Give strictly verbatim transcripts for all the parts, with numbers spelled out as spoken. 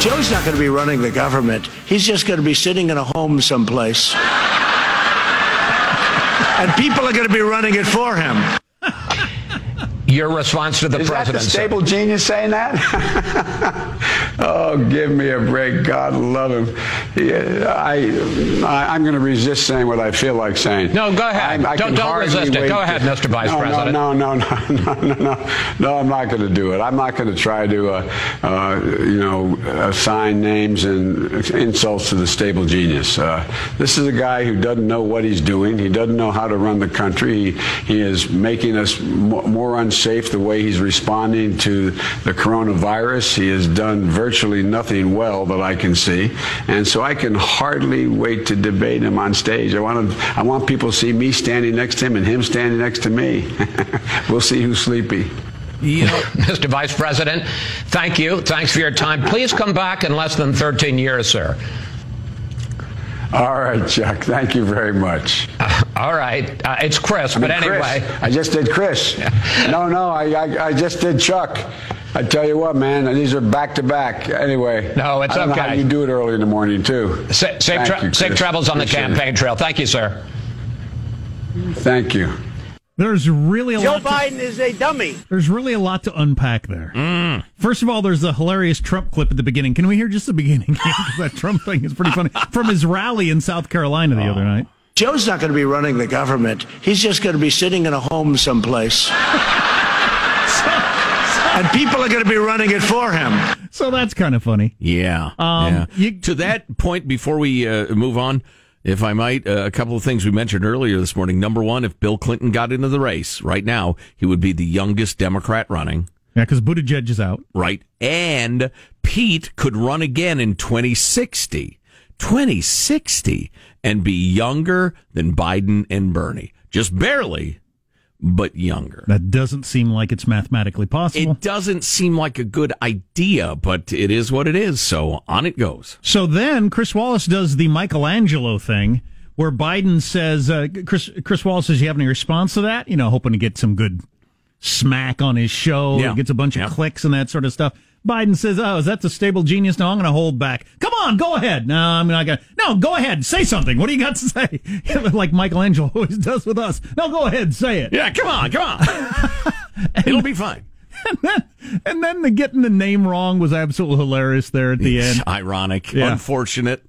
Joe's not going to be running the government. He's just going to be sitting in a home someplace. And people are going to be running it for him. Your response to the president. Is that the stable genius saying that? Oh, give me a break. God love him. Yeah, I, I, I'm going to resist saying what I feel like saying. No, go ahead. I, I don't don't resist it. Go ahead, Mister Vice no, President. No, no, no, no, no, no. No, I'm not going to do it. I'm not going to try to, uh, uh, you know, assign names and insults to the stable genius. Uh, this is a guy who doesn't know what he's doing. He doesn't know how to run the country. He, he is making us m- more uncertain. Safe the way he's responding to the coronavirus. He has done virtually nothing well that I can see, and so I can hardly wait to debate him on stage. I want to, I want people to see me standing next to him and him standing next to me. We'll see who's sleepy. You know, Mister Vice President, thank you. Thanks for your time. Please come back in less than thirteen years, sir. All right, Chuck. Thank you very much. Uh, all right. Uh, it's Chris, I mean, but anyway. Chris, I just did Chris. No, no, I, I, I just did Chuck. I tell you what, man, these are back-to-back. Anyway, no, it's I don't okay. know how you do it early in the morning, too. Sa- safe, tra- you, safe travels on Appreciate the campaign it. Trail. Thank you, sir. Thank you. There's really a Joe lot Biden to, is a dummy. There's really a lot to unpack there. Mm. First of all, there's the hilarious Trump clip at the beginning. Can we hear just the beginning? That Trump thing is pretty funny. From his rally in South Carolina the oh. other night. Joe's not going to be running the government. He's just going to be sitting in a home someplace. so, so, and people are going to be running it for him. So that's kind of funny. Yeah. Um, yeah. You, to that point, before we uh, move on, if I might, uh, a couple of things we mentioned earlier this morning. Number one, if Bill Clinton got into the race right now, he would be the youngest Democrat running. Yeah, because Buttigieg is out. Right. And Pete could run again in twenty sixty. twenty sixty. And be younger than Biden and Bernie. Just barely, but younger. That doesn't seem like it's mathematically possible. It doesn't seem like a good idea, but it is what it is, so on it goes. So then Chris Wallace does the Michelangelo thing where Biden says, uh, Chris Chris Wallace says, you have any response to that? You know, hoping to get some good smack on his show. Yeah. He gets a bunch yeah. of clicks and that sort of stuff. Biden says, oh, is that the stable genius? No, I'm going to hold back. Come on, go ahead. No, I'm not going to. No, go ahead. Say something. What do you got to say? Like Michelangelo always does with us. No, go ahead. Say it. Yeah, come on. Come on. It'll be fine. And then, and then the getting the name wrong was absolutely hilarious there at the it's end. Ironic. Yeah. Unfortunate.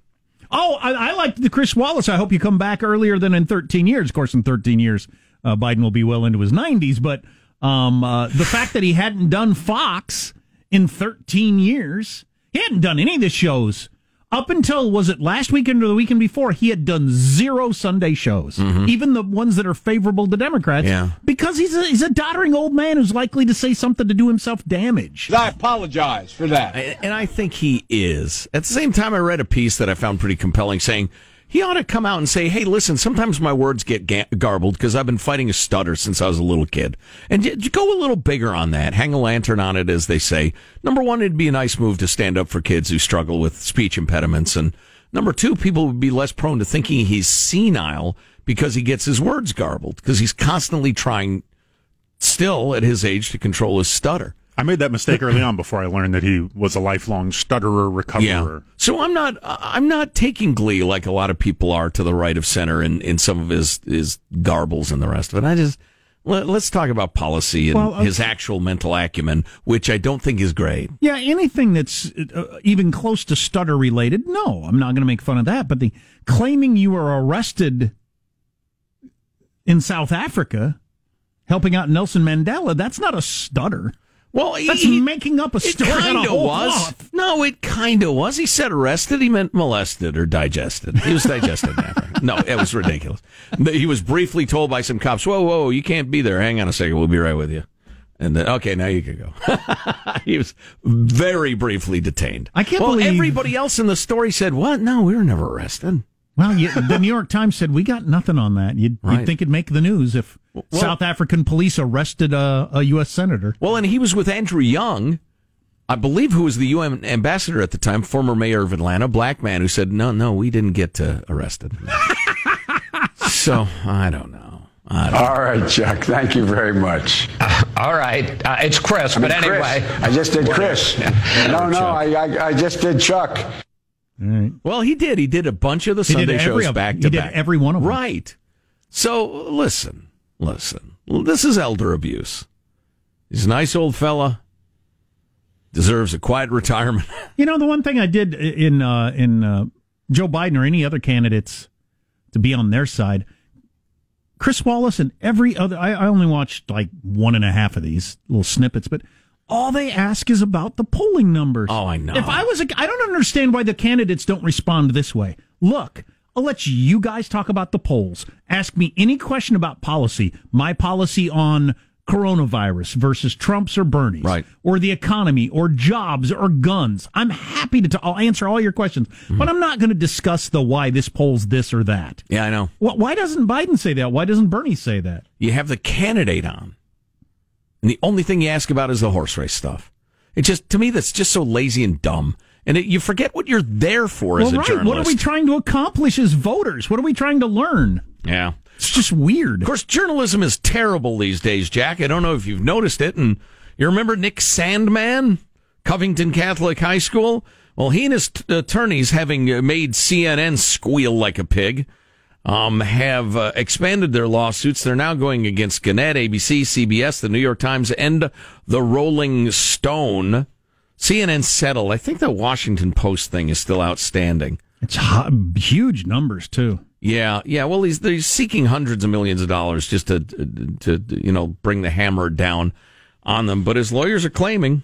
Oh, I, I liked the Chris Wallace. I hope you come back earlier than in thirteen years. Of course, in thirteen years, uh, Biden will be well into his nineties. But um, uh, the fact that he hadn't done Fox in thirteen years, he hadn't done any of the shows. Up until, was it last weekend or the weekend before, he had done zero Sunday shows, mm-hmm. even the ones that are favorable to Democrats, yeah. because he's a, he's a doddering old man who's likely to say something to do himself damage. I apologize for that. And I think he is. At the same time, I read a piece that I found pretty compelling saying, he ought to come out and say, hey, listen, sometimes my words get ga- garbled because I've been fighting a stutter since I was a little kid. And j- go a little bigger on that. Hang a lantern on it, as they say. Number one, it'd be a nice move to stand up for kids who struggle with speech impediments. And number two, people would be less prone to thinking he's senile because he gets his words garbled, because he's constantly trying, still at his age, to control his stutter. I made that mistake early on before I learned that he was a lifelong stutterer, recoverer. Yeah. So I'm not I'm not taking glee like a lot of people are to the right of center in, in some of his, his garbles and the rest of it. I just let, let's talk about policy and well, okay. his actual mental acumen, which I don't think is great. Yeah, anything that's uh, even close to stutter related, no, I'm not going to make fun of that. But the claiming you were arrested in South Africa, helping out Nelson Mandela, that's not a stutter. Well, he, that's making up a story. It kind of was. Cloth. No, it kind of was. He said arrested. He meant molested or digested. He was digested. No, it was ridiculous. He was briefly told by some cops, whoa, whoa, you can't be there. Hang on a second. We'll be right with you. And then, okay, now you can go. He was very briefly detained. I can't well, believe... Well, everybody else in the story said, what? No, we were never arrested. Well, you, the New York Times said, we got nothing on that. You'd, right. you'd think it'd make the news if well, South African police arrested a, a U S senator. Well, and he was with Andrew Young, I believe, who was the U N ambassador at the time, former mayor of Atlanta, black man, who said, no, no, we didn't get uh, arrested. So, I don't know. I don't All know. Right, Chuck. Thank you very much. Uh, All right. Uh, it's Chris, I mean, but anyway. Chris. I just did Chris. No, no, I, I I just did Chuck. Mm. Well, he did. He did a bunch of the he Sunday shows of, back to back. He did every one of them. Right. So, listen, listen. This is elder abuse. He's a nice old fella. Deserves a quiet retirement. You know, the one thing I did in uh, in uh, Joe Biden or any other candidates to be on their side, Chris Wallace and every other, I, I only watched like one and a half of these little snippets, but all they ask is about the polling numbers. Oh, I know. If I was, a, I don't understand why the candidates don't respond this way. Look, I'll let you guys talk about the polls. Ask me any question about policy. My policy on coronavirus versus Trump's or Bernie's, right, or the economy or jobs or guns. I'm happy to t- I'll answer all your questions, mm-hmm. but I'm not going to discuss the why this polls this or that. Yeah, I know. Why doesn't Biden say that? Why doesn't Bernie say that? You have the candidate on, and the only thing you ask about is the horse race stuff. It just, to me, that's just so lazy and dumb. And it, you forget what you're there for well, as a right. journalist. What are we trying to accomplish as voters? What are we trying to learn? Yeah. It's just weird. Of course, journalism is terrible these days, Jack. I don't know if you've noticed it. And you remember Nick Sandman, Covington Catholic High School? Well, he and his t- attorneys, having made C N N squeal like a pig, um, have uh, expanded their lawsuits. They're now going against Gannett, A B C, C B S, The New York Times, and The Rolling Stone. C N N settled. I think the Washington Post thing is still outstanding. It's hot, huge numbers, too. Yeah, yeah. Well, he's they're seeking hundreds of millions of dollars just to, to you know, bring the hammer down on them. But his lawyers are claiming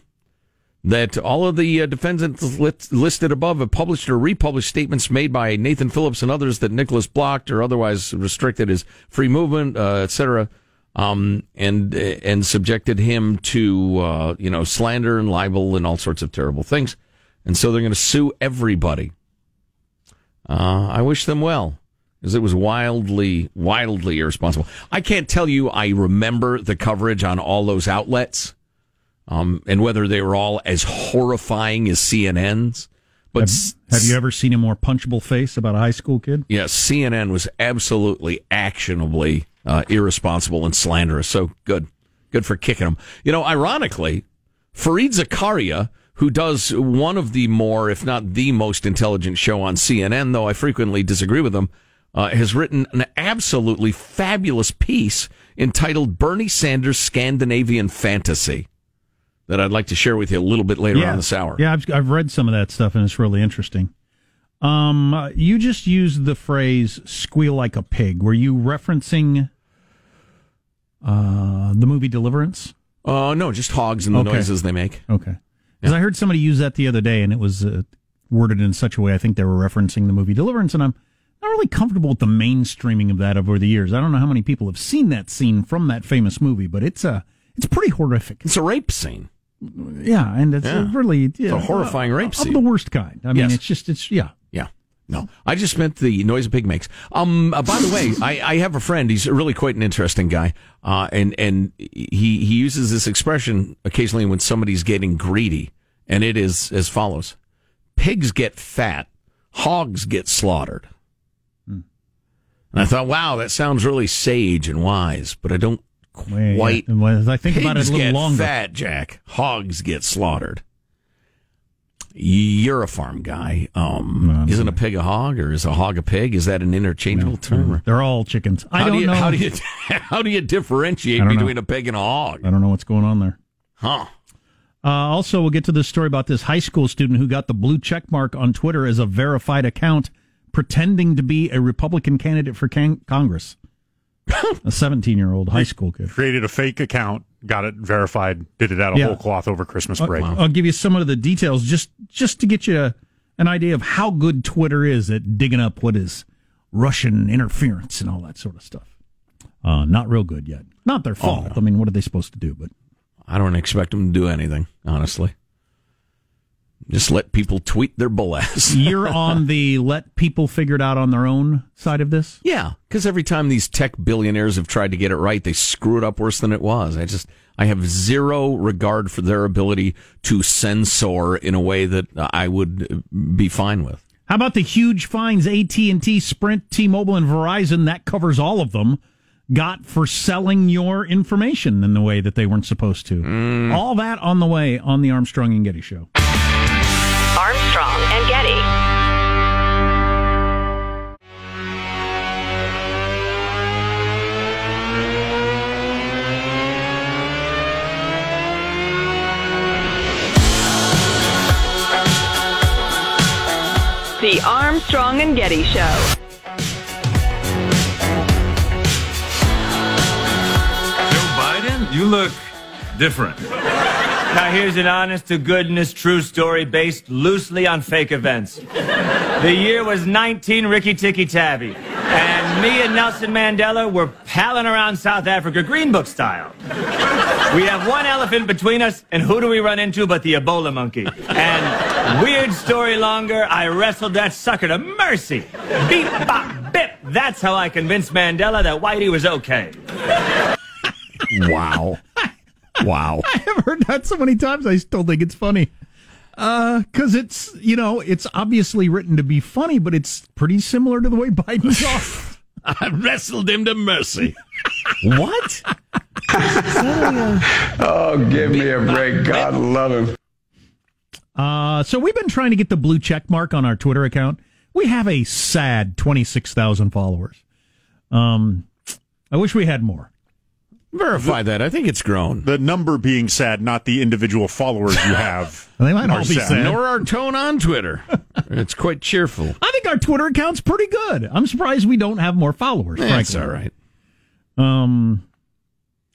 that all of the uh, defendants lit, listed above have published or republished statements made by Nathan Phillips and others that Nicholas blocked or otherwise restricted his free movement, uh, et cetera, um, and and subjected him to uh, you know slander and libel and all sorts of terrible things. And so they're going to sue everybody. Uh, I wish them well. Because it was wildly, wildly irresponsible. I can't tell you I remember the coverage on all those outlets um, and whether they were all as horrifying as C N N's. But have, s- have you ever seen a more punchable face about a high school kid? Yes, yeah, C N N was absolutely actionably uh, irresponsible and slanderous. So good. Good for kicking them. You know, ironically, Fareed Zakaria, who does one of the more, if not the most intelligent show on C N N, though I frequently disagree with him, Uh, has written an absolutely fabulous piece entitled Bernie Sanders' Scandinavian Fantasy that I'd like to share with you a little bit later yeah. on this hour. Yeah, I've, I've read some of that stuff, and it's really interesting. Um, you just used the phrase squeal like a pig. Were you referencing uh, the movie Deliverance? Uh, no, just hogs and the okay. noises they make. Okay. Because yeah. I heard somebody use that the other day, and it was uh, worded in such a way I think they were referencing the movie Deliverance, and I'm not really comfortable with the mainstreaming of that over the years. I don't know how many people have seen that scene from that famous movie, but it's a it's pretty horrific. It's a rape scene. Yeah, and it's yeah. really it's yeah, a horrifying uh, rape scene of the worst kind. I mean, yes. it's just it's yeah, yeah. No, I just meant the noise a pig makes. Um, uh, by the way, I, I have a friend. He's really quite an interesting guy, uh, and and he he uses this expression occasionally when somebody's getting greedy, and it is as follows: pigs get fat, hogs get slaughtered. And I thought, wow, that sounds really sage and wise, but I don't quite. Wait, yeah. I think pigs about it a little get longer. Fat, Jack. Hogs get slaughtered. You're a farm guy. Um, no, isn't sorry. a pig a hog, or is a hog a pig? Is that an interchangeable no, term? Or? They're all chickens. I how don't do you, know. How do you how do you differentiate between know. a pig and a hog? I don't know what's going on there. Huh. Uh, also, we'll get to this story about this high school student who got the blue check mark on Twitter as a verified account, pretending to be a Republican candidate for can- Congress. A seventeen-year-old high school kid. Created a fake account, got it verified, did it out of yeah. whole cloth over Christmas break. I'll, I'll give you some of the details just, just to get you a, an idea of how good Twitter is at digging up what is Russian interference and all that sort of stuff. Uh, not real good yet. Not their fault. Oh, no. I mean, what are they supposed to do? But I don't expect them to do anything, honestly. Just let people tweet their bull ass. You're on the let people figure it out on their own side of this? Yeah, because every time these tech billionaires have tried to get it right, they screw it up worse than it was. I just, I have zero regard for their ability to censor in a way that I would be fine with. How about the huge fines? A T and T, Sprint, T-Mobile, and Verizon, that covers all of them. got for selling your information in the way that they weren't supposed to. Mm. All that on the way on the Armstrong and Getty Show. Armstrong and Getty. The Armstrong and Getty Show. Joe Biden, you look different. Now, here's an honest-to-goodness true story based loosely on fake events. The year was nineteen Ricky Tikki Tavi, and me and Nelson Mandela were palling around South Africa, Green Book style. We have one elephant between us, and who do we run into but the Ebola monkey? And... weird story longer, I wrestled that sucker to mercy. Beep, bop, bip. That's how I convinced Mandela that Whitey was okay. Wow. Wow. I have heard that so many times, I still think it's funny. Uh, because it's, you know, it's obviously written to be funny, but it's pretty similar to the way Biden talks. I wrestled him to mercy. What? Oh, give me a break. God love him. Uh, so we've been trying to get the blue check mark on our Twitter account. We have a sad twenty-six thousand followers. Um, I wish we had more. Verify the, that. I think it's grown. The number being sad, not the individual followers you have. They might all be sad. sad. Nor our tone on Twitter. It's quite cheerful. I think our Twitter account's pretty good. I'm surprised we don't have more followers, eh, frankly. That's all right. Um,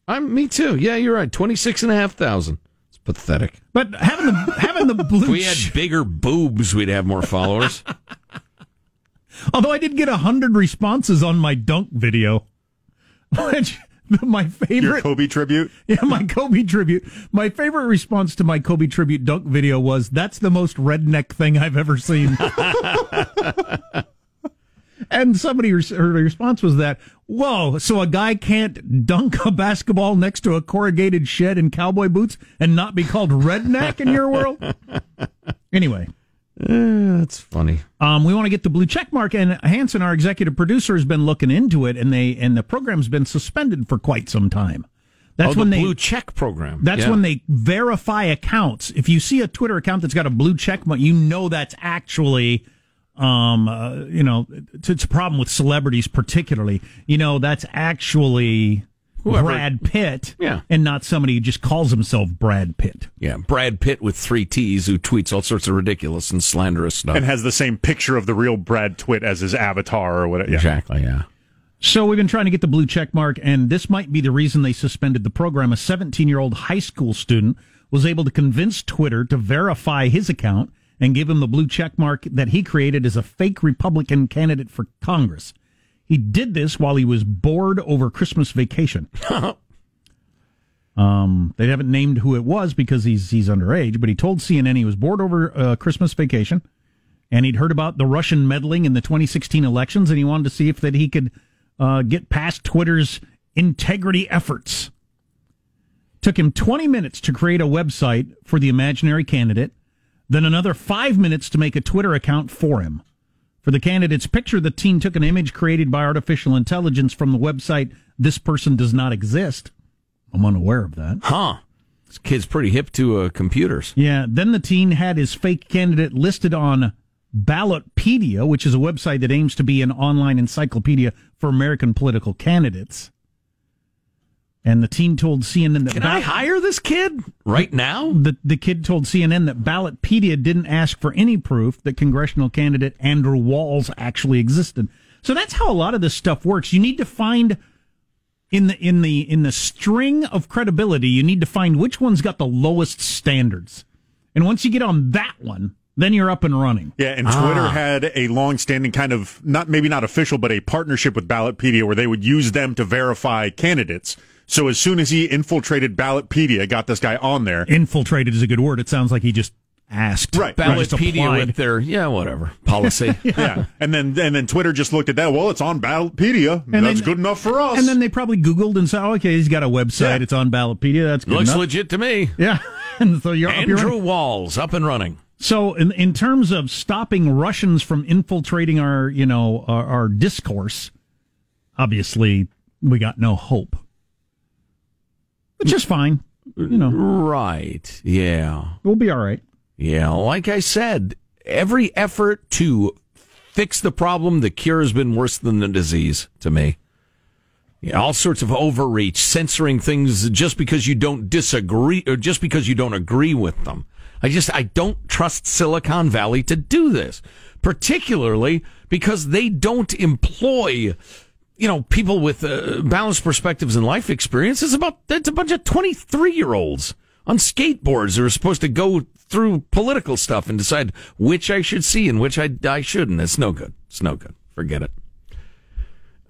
I'm, me too. Yeah, you're right. twenty-six and a half thousand. Pathetic. But having the having the blue. If we had bigger boobs, we'd have more followers. Although I did get a hundred responses on my dunk video, which my favorite Your Kobe tribute. Yeah, my Kobe tribute. My favorite response to my Kobe tribute dunk video was, "That's the most redneck thing I've ever seen." And somebody, her response was that, whoa, so a guy can't dunk a basketball next to a corrugated shed in cowboy boots and not be called redneck in your world? Anyway. Uh, that's funny. Um, we want to get the blue check mark, and Hanson, our executive producer, has been looking into it, and they and the program's been suspended for quite some time. That's oh, when the they, blue check program. That's yeah. when they verify accounts. If you see a Twitter account that's got a blue check mark, you know that's actually... Um, uh, you know, it's a problem with celebrities, particularly. You know, that's actually Whoever. Brad Pitt, yeah. and not somebody who just calls himself Brad Pitt. Yeah, Brad Pitt with three T's, who tweets all sorts of ridiculous and slanderous stuff, and has the same picture of the real Brad Pitt as his avatar or whatever. Yeah. Exactly. Yeah. So we've been trying to get the blue check mark, and this might be the reason they suspended the program. A seventeen-year-old high school student was able to convince Twitter to verify his account and give him the blue check mark that he created as a fake Republican candidate for Congress. He did this while he was bored over Christmas vacation. um, they haven't named who it was because he's he's underage, but he told C N N he was bored over uh, Christmas vacation, and he'd heard about the Russian meddling in the twenty sixteen elections, and he wanted to see if that he could uh, get past Twitter's integrity efforts. Took him twenty minutes to create a website for the imaginary candidate, then another five minutes to make a Twitter account for him. For the candidate's picture, the teen took an image created by artificial intelligence from the website This Person Does Not Exist. I'm unaware of that. Huh. This kid's pretty hip to uh, computers. Yeah. Then the teen had his fake candidate listed on Ballotpedia, which is a website that aims to be an online encyclopedia for American political candidates. And the teen told C N N that... Can ballot- I hire this kid right now? The, the kid told C N N that Ballotpedia didn't ask for any proof that congressional candidate Andrew Walls actually existed. So that's how a lot of this stuff works. You need to find, in the in the, in the string of credibility, you need to find which one's got the lowest standards. And once you get on that one... then you're up and running. Yeah, and Twitter ah. had a long-standing kind of, not maybe not official, but a partnership with Ballotpedia where they would use them to verify candidates. So as soon as he infiltrated Ballotpedia, got this guy on there. Infiltrated is a good word. It sounds like he just asked. Right. Ballotpedia right. with their, yeah, whatever, policy. yeah. yeah. And then and then Twitter just looked at that. Well, it's on Ballotpedia. And that's then, good enough for us. And then they probably Googled and said, oh, okay, he's got a website. Yeah. It's on Ballotpedia. That's good Looks enough. legit to me. Yeah. and so you're Andrew up, you're Walls, up and running. So in, in terms of stopping Russians from infiltrating our, you know, our, our discourse, obviously we got no hope. Which is fine. You know. Right. Yeah. We'll be all right. Yeah. Like I said, every effort to fix the problem, the cure has been worse than the disease to me. Yeah, all sorts of overreach, censoring things just because you don't disagree or just because you don't agree with them. I just, I don't trust Silicon Valley to do this, particularly because they don't employ, you know, people with uh, balanced perspectives and life experience. It's about, it's a bunch of twenty-three-year-olds on skateboards who are supposed to go through political stuff and decide which I should see and which I, I shouldn't. It's no good. It's no good. Forget it.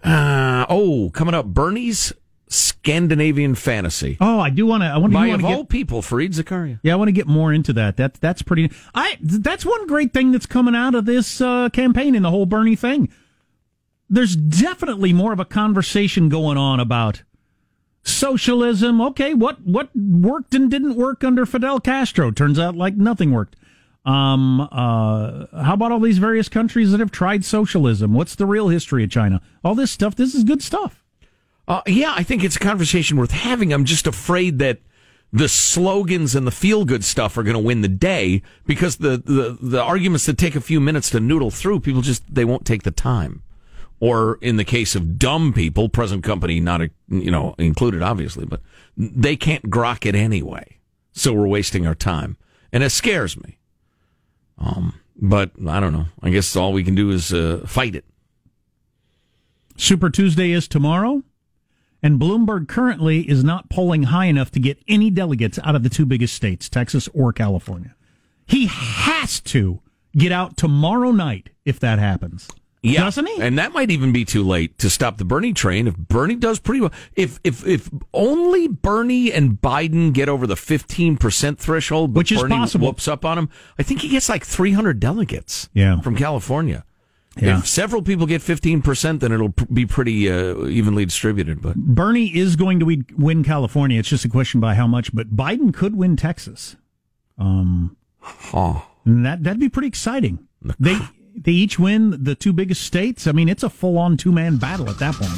Uh, oh, coming up, Bernie's Scandinavian fantasy. Oh, I do want to. I want to. By of all people, Fareed Zakaria. Yeah, I want to get more into that. That that's pretty. I that's one great thing that's coming out of this uh, campaign and the whole Bernie thing. There's definitely more of a conversation going on about socialism. Okay, what what worked and didn't work under Fidel Castro? Turns out like nothing worked. Um, uh, how about all these various countries that have tried socialism? What's the real history of China? All this stuff. This is good stuff. Uh, yeah, I think it's a conversation worth having. I'm just afraid that the slogans and the feel-good stuff are going to win the day because the, the, the arguments that take a few minutes to noodle through, people just, they won't take the time. Or in the case of dumb people, present company not, you know, included, obviously, but they can't grok it anyway. So we're wasting our time. And it scares me. Um, but I don't know. I guess all we can do is uh, fight it. Super Tuesday is tomorrow, and Bloomberg currently is not polling high enough to get any delegates out of the two biggest states, Texas or California. He has to get out tomorrow night if that happens. Yeah, doesn't he? And that might even be too late to stop the Bernie train if Bernie does pretty well. If if if only Bernie and Biden get over the fifteen percent threshold, but which is Bernie possible, whoops up on him. I think he gets like three hundred delegates yeah. from California. Yeah. If several people get fifteen percent, then it'll be pretty uh, evenly distributed. But Bernie is going to win California. It's just a question by how much. But Biden could win Texas. Um, oh. that that'd be pretty exciting. They. They each win the two biggest states. I mean, it's a full-on two-man battle at that point.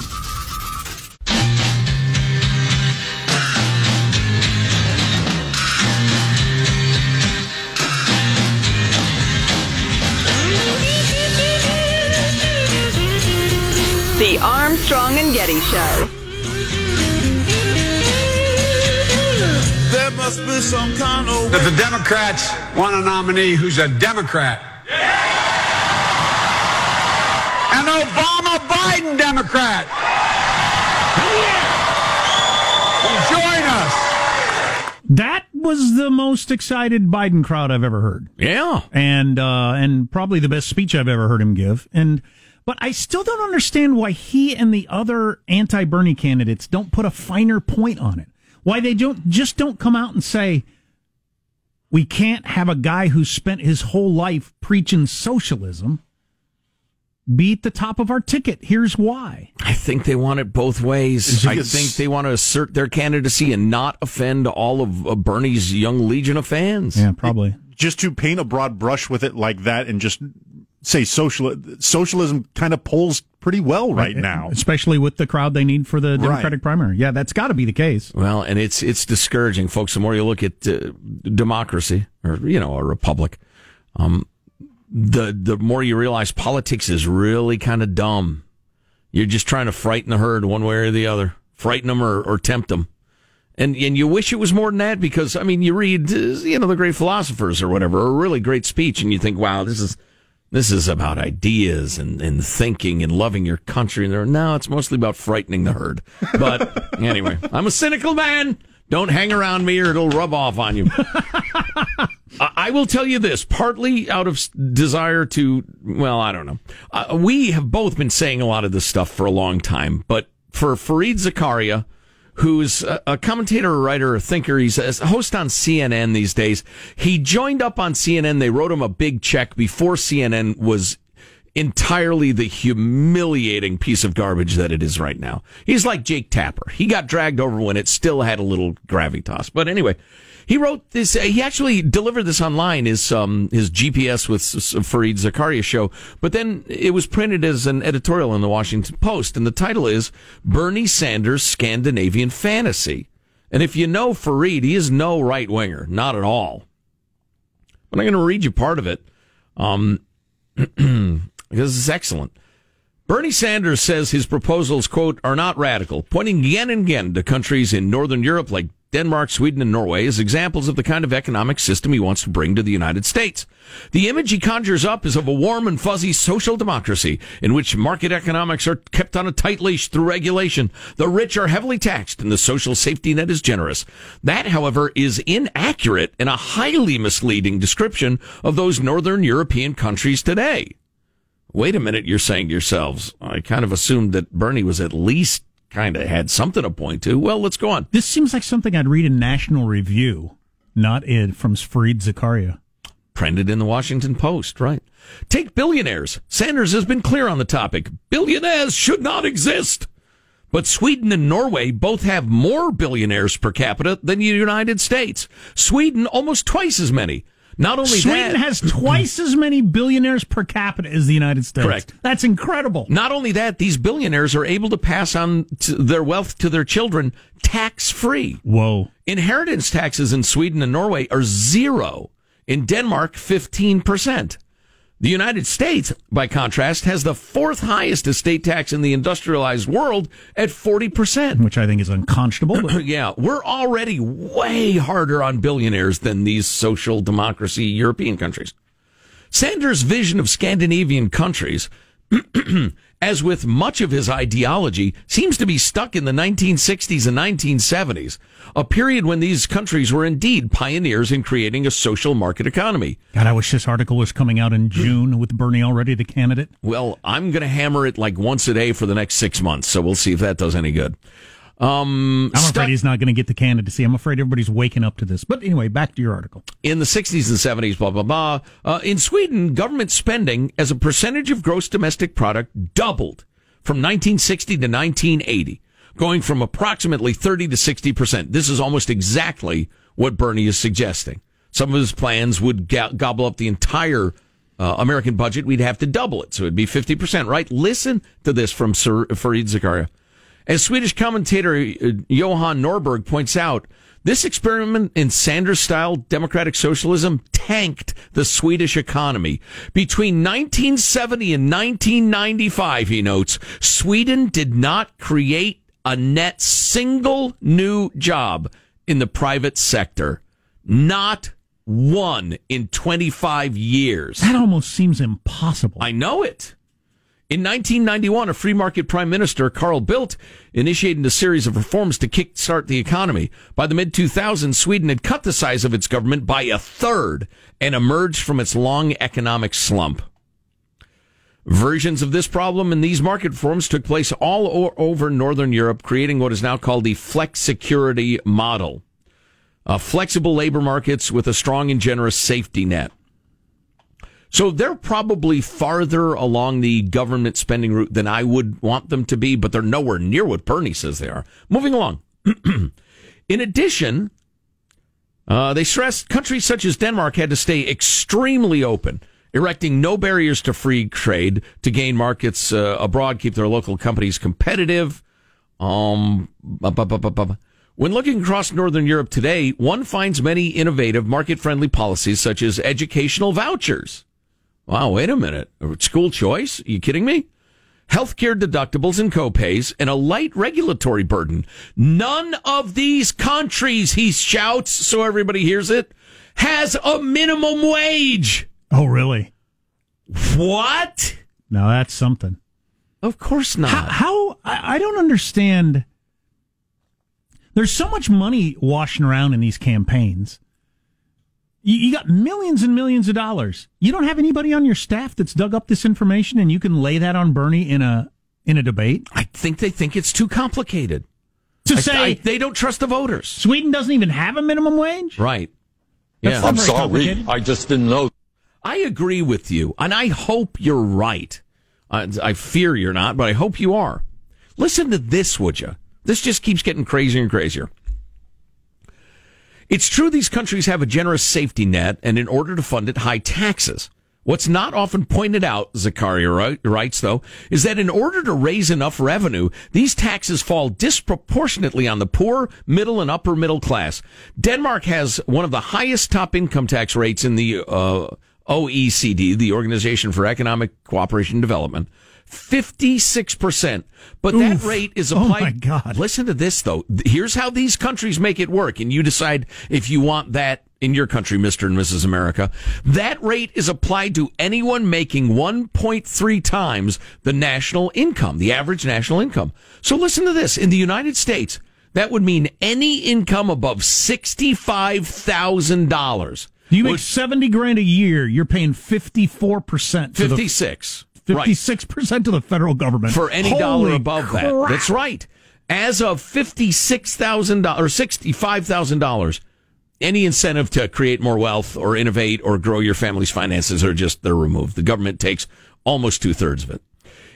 The Armstrong and Getty Show. There must be some kind of way. If the Democrats want a nominee who's a Democrat. Yeah! An Obama-Biden Democrat. Yeah. Join us. That was the most excited Biden crowd I've ever heard. Yeah, and uh, and probably the best speech I've ever heard him give. And but I still don't understand why he and the other anti-Bernie candidates don't put a finer point on it. Why they don't just don't come out and say, we can't have a guy who spent his whole life preaching socialism be at the top of our ticket. Here's why. I think they want it both ways. I think they want to assert their candidacy and not offend all of Bernie's young legion of fans. Yeah, probably. It, just to paint a broad brush with it like that and just say social, socialism kind of polls pretty well right, right now. Especially with the crowd they need for the Democratic right. primary. Yeah, that's got to be the case. Well, and it's it's discouraging, folks. The more you look at uh, democracy or, you know, a republic, um, The the more you realize politics is really kind of dumb. You're just trying to frighten the herd one way or the other, frighten them or, or tempt them. And and you wish it was more than that because, I mean, you read, you know, the great philosophers or whatever, or a really great speech, and you think, wow, this is this is about ideas and, and thinking and loving your country. And no, it's mostly about frightening the herd. But anyway, I'm a cynical man. Don't hang around me or it'll rub off on you. I will tell you this, partly out of desire to, well, I don't know. Uh, we have both been saying a lot of this stuff for a long time, but for Fareed Zakaria, who's a, a commentator, a writer, a thinker, he's a host on C N N these days. He joined up on C N N. They wrote him a big check before C N N was entirely the humiliating piece of garbage that it is right now. He's like Jake Tapper. He got dragged over when it still had a little gravitas. But anyway, he wrote this. He actually delivered this online, his, um, his G P S with Fareed Zakaria show. But then it was printed as an editorial in the Washington Post. And the title is Bernie Sanders' Scandinavian Fantasy. And if you know Fareed, he is no right-winger. Not at all. But I'm going to read you part of it. Um... Because it's excellent. Bernie Sanders says his proposals, quote, are not radical, pointing again and again to countries in northern Europe like Denmark, Sweden, and Norway as examples of the kind of economic system he wants to bring to the United States. The image he conjures up is of a warm and fuzzy social democracy in which market economics are kept on a tight leash through regulation. The rich are heavily taxed and the social safety net is generous. That, however, is inaccurate and a highly misleading description of those northern European countries today. Wait a minute, you're saying to yourselves, I kind of assumed that Bernie was at least kind of had something to point to. Well, let's go on. This seems like something I'd read in National Review, not in from Fareed Zakaria. Printed in the Washington Post, right. Take billionaires. Sanders has been clear on the topic. Billionaires should not exist. But Sweden and Norway both have more billionaires per capita than the United States. Sweden, almost twice as many. Not only Sweden that, has twice as many billionaires per capita as the United States. Correct. That's incredible. Not only that, these billionaires are able to pass on to their wealth to their children tax-free. Whoa. Inheritance taxes in Sweden and Norway are zero. In Denmark, fifteen percent. The United States, by contrast, has the fourth highest estate tax in the industrialized world at forty percent. Which I think is unconscionable. But yeah, we're already way harder on billionaires than these social democracy European countries. Sanders' vision of Scandinavian countries, as with much of his ideology, seems to be stuck in the nineteen sixties and nineteen seventies, a period when these countries were indeed pioneers in creating a social market economy. God, I wish this article was coming out in June with Bernie already the candidate. Well, I'm going to hammer it like once a day for the next six months, so we'll see if that does any good. Um, I'm afraid stu- he's not going to get the candidacy. I'm afraid everybody's waking up to this. But anyway, back to your article. In the sixties and seventies, blah, blah, blah. Uh, in Sweden, government spending as a percentage of gross domestic product doubled from nineteen sixty to nineteen eighty, going from approximately thirty to sixty percent. This is almost exactly what Bernie is suggesting. Some of his plans would go- gobble up the entire uh, American budget. We'd have to double it. So it'd be fifty percent, right? Listen to this from Sir Fareed Zakaria. As Swedish commentator Johan Norberg points out, this experiment in Sanders-style democratic socialism tanked the Swedish economy. Between nineteen seventy and nineteen ninety-five, he notes, Sweden did not create a net single new job in the private sector. Not one in twenty-five years. That almost seems impossible. I know it. In nineteen ninety-one, a free market prime minister, Carl Bildt, initiated a series of reforms to kickstart the economy. By the mid two thousands, Sweden had cut the size of its government by a third and emerged from its long economic slump. Versions of this problem and these market reforms took place all over northern Europe, creating what is now called the flexicurity model, uh, flexible labor markets with a strong and generous safety net. So they're probably farther along the government spending route than I would want them to be, but they're nowhere near what Bernie says they are. Moving along. In addition, uh, they stressed countries such as Denmark had to stay extremely open, erecting no barriers to free trade to gain markets uh, abroad, keep their local companies competitive. Um, bu- bu- bu- bu- bu- When looking across northern Europe today, one finds many innovative market-friendly policies such as educational vouchers. Wow, wait a minute. School choice? Are you kidding me? Healthcare deductibles and copays and a light regulatory burden. None of these countries, he shouts, so everybody hears it, has a minimum wage. Oh, really? What? Now that's something. Of course not. How? how I, I don't understand. There's so much money washing around in these campaigns. You got millions and millions of dollars. You don't have anybody on your staff that's dug up this information, and you can lay that on Bernie in a in a debate. I think they think it's too complicated to I, say I, they don't trust the voters. Sweden doesn't even have a minimum wage, right? That's yeah, I'm sorry. I just didn't know. I agree with you, and I hope you're right. I, I fear you're not, but I hope you are. Listen to this, would you? This just keeps getting crazier and crazier. It's true these countries have a generous safety net, and in order to fund it, high taxes. What's not often pointed out, Zakaria writes, though, is that in order to raise enough revenue, these taxes fall disproportionately on the poor, middle, and upper middle class. Denmark has one of the highest top income tax rates in the uh, O E C D, the Organization for Economic Cooperation and Development, fifty-six percent. But Oof. that rate is applied. Oh my God. Listen to this, though. Here's how these countries make it work, and you decide if you want that in your country, Mister and Missus America. That rate is applied to anyone making one point three times the national income, the average national income. So listen to this. In the United States, that would mean any income above sixty-five thousand dollars. You make seventy grand a year, you're paying fifty-four percent. fifty-six. fifty-six percent to the federal government. For any Holy dollar above crap. that. That's right. As of fifty-six thousand dollars or sixty-five thousand dollars, any incentive to create more wealth or innovate or grow your family's finances are just, they're removed. The government takes almost two-thirds of it.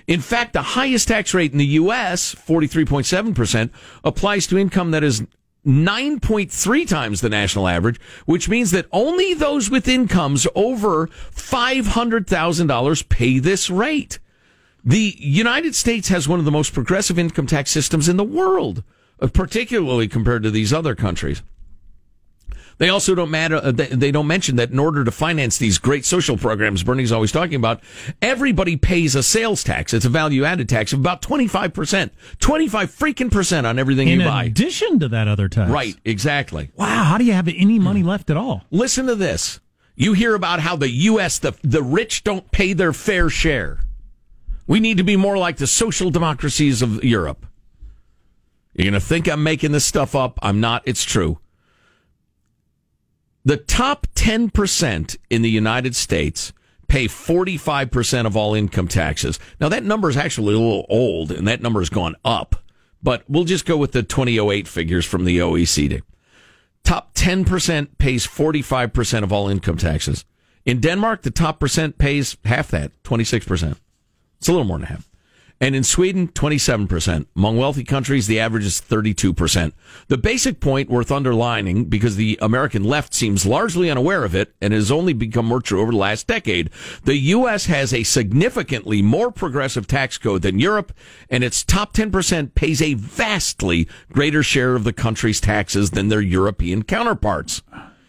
In fact, the highest tax rate in the U S, forty-three point seven percent, applies to income that is nine point three times the national average, which means that only those with incomes over five hundred thousand dollars pay this rate. The United States has one of the most progressive income tax systems in the world, particularly compared to these other countries. They also don't matter. They don't mention that in order to finance these great social programs Bernie's always talking about, everybody pays a sales tax. It's a value-added tax of about twenty-five percent, twenty-five freaking percent on everything you buy. In addition to that other tax, right? Exactly. Wow. How do you have any money left at all? Listen to this. You hear about how the U S the the rich don't pay their fair share. We need to be more like the social democracies of Europe. You're gonna think I'm making this stuff up. I'm not. It's true. The top ten percent in the United States pay forty-five percent of all income taxes. Now, that number is actually a little old, and that number has gone up. But we'll just go with the twenty oh eight figures from the O E C D. Top ten percent pays forty-five percent of all income taxes. In Denmark, the top percent pays half that, twenty-six percent. It's a little more than half. And in Sweden, twenty-seven percent. Among wealthy countries, the average is thirty-two percent. The basic point worth underlining, because the American left seems largely unaware of it and has only become more true over the last decade, the U S has a significantly more progressive tax code than Europe, and its top ten percent pays a vastly greater share of the country's taxes than their European counterparts.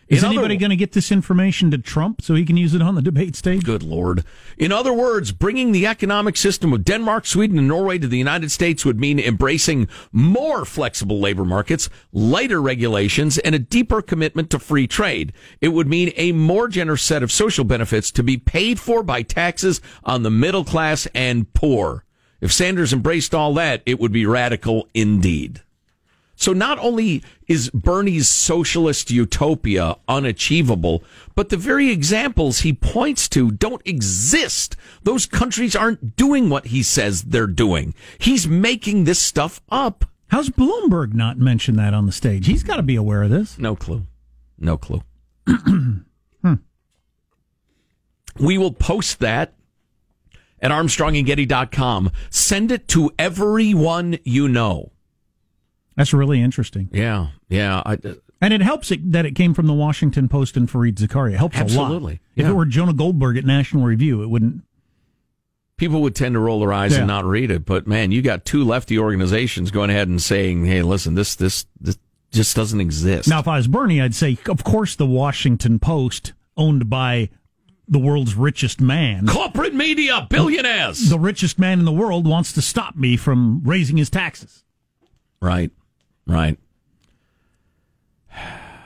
Is in anybody other... going to get this information to Trump so he can use it on the debate stage? Good Lord. In other words, bringing the economic system of Denmark, Sweden, and Norway to the United States would mean embracing more flexible labor markets, lighter regulations, and a deeper commitment to free trade. It would mean a more generous set of social benefits to be paid for by taxes on the middle class and poor. If Sanders embraced all that, it would be radical indeed. So not only is Bernie's socialist utopia unachievable, but the very examples he points to don't exist. Those countries aren't doing what he says they're doing. He's making this stuff up. How's Bloomberg not mentioned that on the stage? He's got to be aware of this. No clue. No clue. hmm. We will post that at armstrong and getty dot com. Send it to everyone you know. That's really interesting. Yeah, yeah. I, uh, and it helps it, that it came from the Washington Post and Fareed Zakaria. It helps absolutely, a lot. Absolutely. Yeah. If it were Jonah Goldberg at National Review, it wouldn't. People would tend to roll their eyes yeah. and not read it. But, man, you got two lefty organizations going ahead and saying, hey, listen, this, this, this just doesn't exist. Now, if I was Bernie, I'd say, of course, the Washington Post, owned by the world's richest man. Corporate media, billionaires. The richest man in the world wants to stop me from raising his taxes. Right. Right.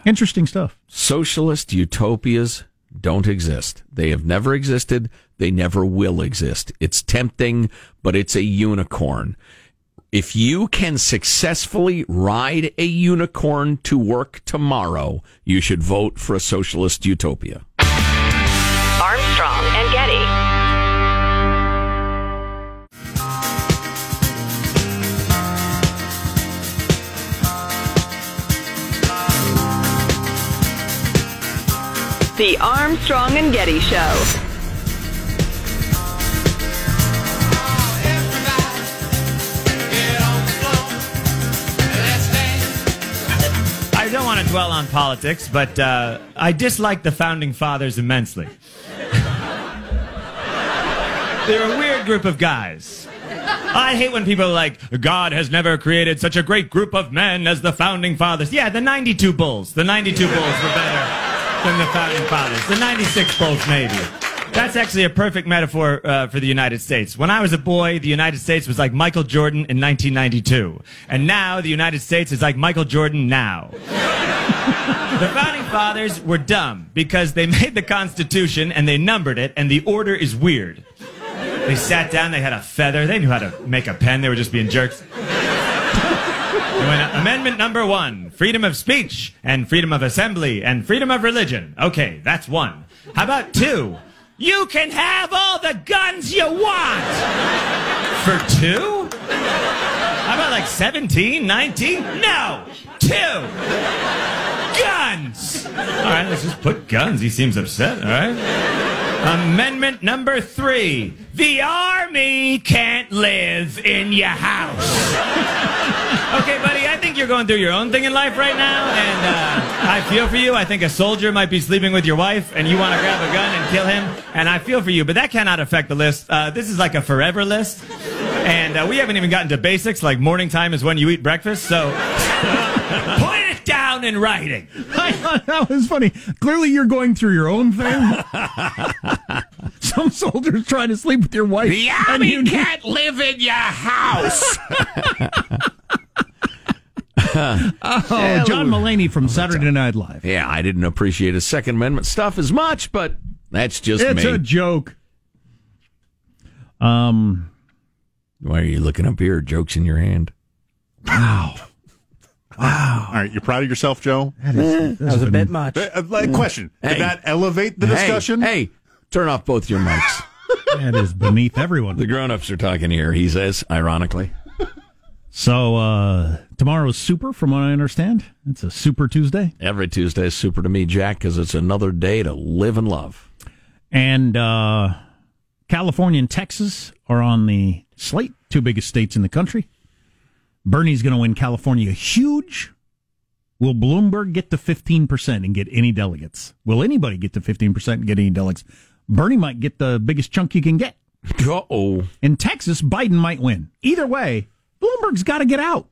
Interesting stuff. Socialist utopias don't exist. They have never existed. They never will exist. It's tempting, but it's a unicorn. If you can successfully ride a unicorn to work tomorrow, you should vote for a socialist utopia. Armstrong and Getty. The Armstrong and Getty Show. well on politics, but uh, I dislike the Founding Fathers immensely. They're a weird group of guys. I hate when people are like, God has never created such a great group of men as the Founding Fathers. Yeah, the ninety-two Bulls. The ninety-two Bulls were better than the Founding Fathers. The ninety-six Bulls, maybe. That's actually a perfect metaphor uh, for the United States. When I was a boy, the United States was like Michael Jordan in nineteen ninety-two. And now the United States is like Michael Jordan now. The Founding Fathers were dumb because they made the Constitution and they numbered it, and the order is weird. They sat down, they had a feather, they knew how to make a pen, they were just being jerks. Went, amendment number one, freedom of speech, and freedom of assembly, and freedom of religion. Okay, that's one. How about two? You can have all the guns you want! For two? How about like seventeen, nineteen? No! Two! Guns! Alright, let's just put guns. He seems upset, alright? Amendment number three. The army can't live in your house. Okay, buddy, I think you're going through your own thing in life right now, and uh, I feel for you. I think a soldier might be sleeping with your wife, and you want to grab a gun and kill him, and I feel for you, but that cannot affect the list. Uh, this is like a forever list, and uh, we haven't even gotten to basics, like morning time is when you eat breakfast, so point it down in writing. I thought that was funny. Clearly you're going through your own thing. Some soldiers trying to sleep with your wife. The army and you can't live in your house. Oh, John Mulaney from Saturday Night Live. Yeah, I didn't appreciate his Second Amendment stuff as much, but that's just it's me. It's a joke. Um, why are you looking up here? Jokes in your hand. Wow. Wow. All right, you're proud of yourself, Joe? That, is, that was a bit much. Uh, like, question. Hey. Did that elevate the discussion? Hey, hey, turn off both your mics. That is beneath everyone. The grown-ups are talking here, he says, ironically. So, uh, tomorrow's Super, from what I understand. It's a Super Tuesday. Every Tuesday is Super to me, Jack, because it's another day to live and love. And uh, California and Texas are on the slate, two biggest states in the country. Bernie's going to win California huge. Will Bloomberg get to fifteen percent and get any delegates? Will anybody get to fifteen percent and get any delegates? Bernie might get the biggest chunk you can get. Uh-oh. In Texas, Biden might win. Either way, Bloomberg's got to get out.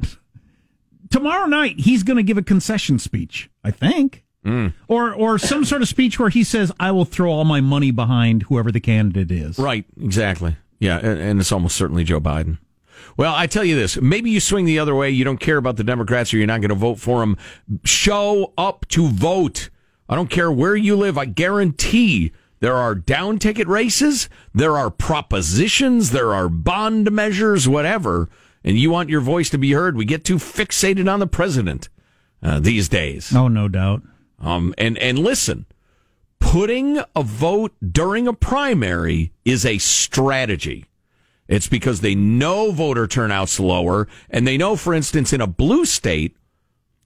Tomorrow night, he's going to give a concession speech, I think. Mm. Or or some sort of speech where he says, I will throw all my money behind whoever the candidate is. Right, exactly. Yeah, and it's almost certainly Joe Biden. Well, I tell you this. Maybe you swing the other way. You don't care about the Democrats or you're not going to vote for them. Show up to vote. I don't care where you live. I guarantee there are down-ticket races. There are propositions. There are bond measures, whatever. And you want your voice to be heard. We get too fixated on the president uh, these days. Oh, no doubt. Um, and, and listen, putting a vote during a primary is a strategy. It's because they know voter turnout's lower, and they know, for instance, in a blue state,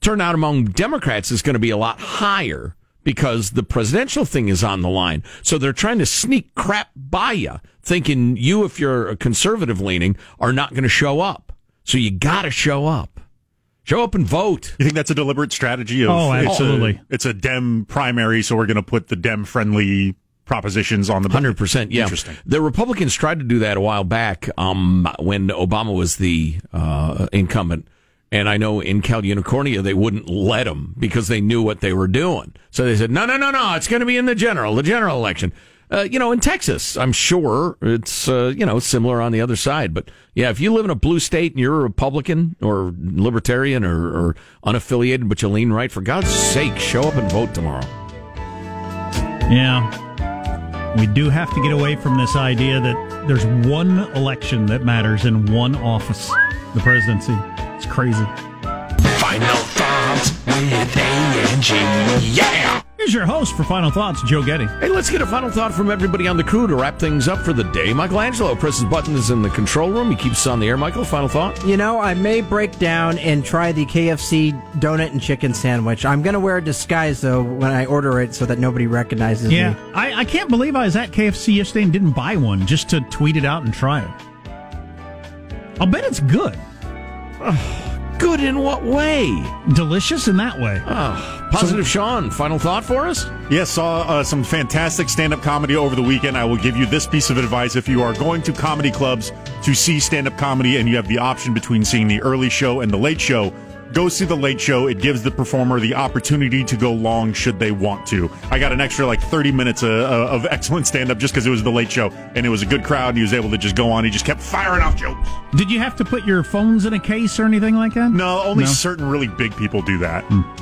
turnout among Democrats is going to be a lot higher because the presidential thing is on the line. So they're trying to sneak crap by you, thinking you, if you're a conservative leaning, are not going to show up. So you got to show up. Show up and vote. You think that's a deliberate strategy? Of, oh, absolutely. It's a, it's a Dem primary, so we're going to put the Dem-friendly propositions on the ballot. one hundred percent, yeah. Interesting. The Republicans tried to do that a while back um, when Obama was the uh, incumbent. And I know in Cal Unicornia, they wouldn't let them because they knew what they were doing. So they said, no, no, no, no, it's going to be in the general, the general election. Uh, you know, in Texas, I'm sure it's, uh, you know, similar on the other side. But, yeah, if you live in a blue state and you're a Republican or Libertarian or, or unaffiliated, but you lean right, for God's sake, show up and vote tomorrow. Yeah. We do have to get away from this idea that there's one election that matters in one office, the presidency. It's crazy. Final Thoughts with A and G. Yeah! Here's your host for Final Thoughts, Joe Getty. Hey, let's get a final thought from everybody on the crew to wrap things up for the day. Michelangelo presses buttons in the control room. He keeps us on the air. Michael, final thought? You know, I may break down and try the K F C donut and chicken sandwich. I'm going to wear a disguise, though, when I order it so that nobody recognizes yeah. me. Yeah, I, I can't believe I was at K F C yesterday and didn't buy one just to tweet it out and try it. I'll bet it's good. Ugh. Good in what way? Delicious in that way. Oh, Positive so, Sean, final thought for us? Yes, yeah, saw uh, some fantastic stand-up comedy over the weekend. I will give you this piece of advice. If you are going to comedy clubs to see stand-up comedy and you have the option between seeing the early show and the late show, go see the late show. It gives the performer the opportunity to go long should they want to. I got an extra like thirty minutes uh, of excellent stand-up just because it was the late show, and it was a good crowd, and he was able to just go on. He just kept firing off jokes. Did you have to put your phones in a case or anything like that? No, only no. certain really big people do that. Mm.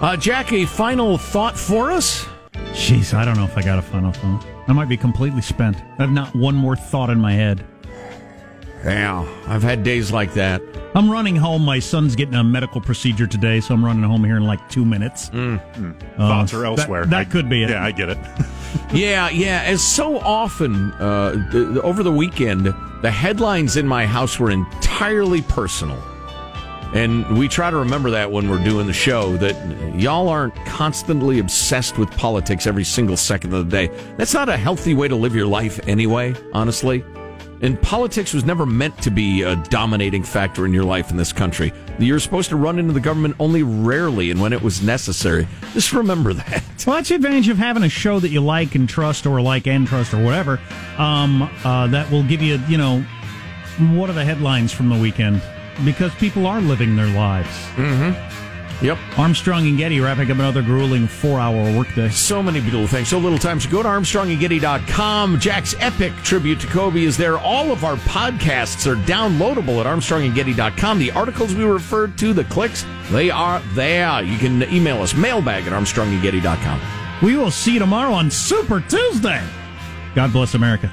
Uh, Jack, a final thought for us? Jeez, I don't know if I got a final thought. I might be completely spent. I have not one more thought in my head. Yeah, I've had days like that. I'm running home. My son's getting a medical procedure today, so I'm running home here in like two minutes. Mm-hmm. Uh, Thoughts are elsewhere. That, that I, could be it. Yeah, I get it. yeah, yeah. As so often, uh, the, over the weekend, the headlines in my house were entirely personal. And we try to remember that when we're doing the show, that y'all aren't constantly obsessed with politics every single second of the day. That's not a healthy way to live your life anyway, honestly. And politics was never meant to be a dominating factor in your life in this country. You're supposed to run into the government only rarely and when it was necessary. Just remember that. Well, that's the advantage of having a show that you like and trust, or like and trust, or whatever, um, uh, that will give you, you know, what are the headlines from the weekend? Because people are living their lives. Mm-hmm. Yep. Armstrong and Getty wrapping up another grueling four-hour workday. So many beautiful things. So little time. So go to armstrong and getty dot com. Jack's epic tribute to Kobe is there. All of our podcasts are downloadable at armstrong and getty dot com. The articles we referred to, the clicks, they are there. You can email us, mailbag at armstrong and getty dot com. We will see you tomorrow on Super Tuesday. God bless America.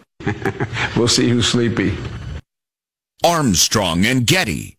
We'll see who's sleepy. Armstrong and Getty.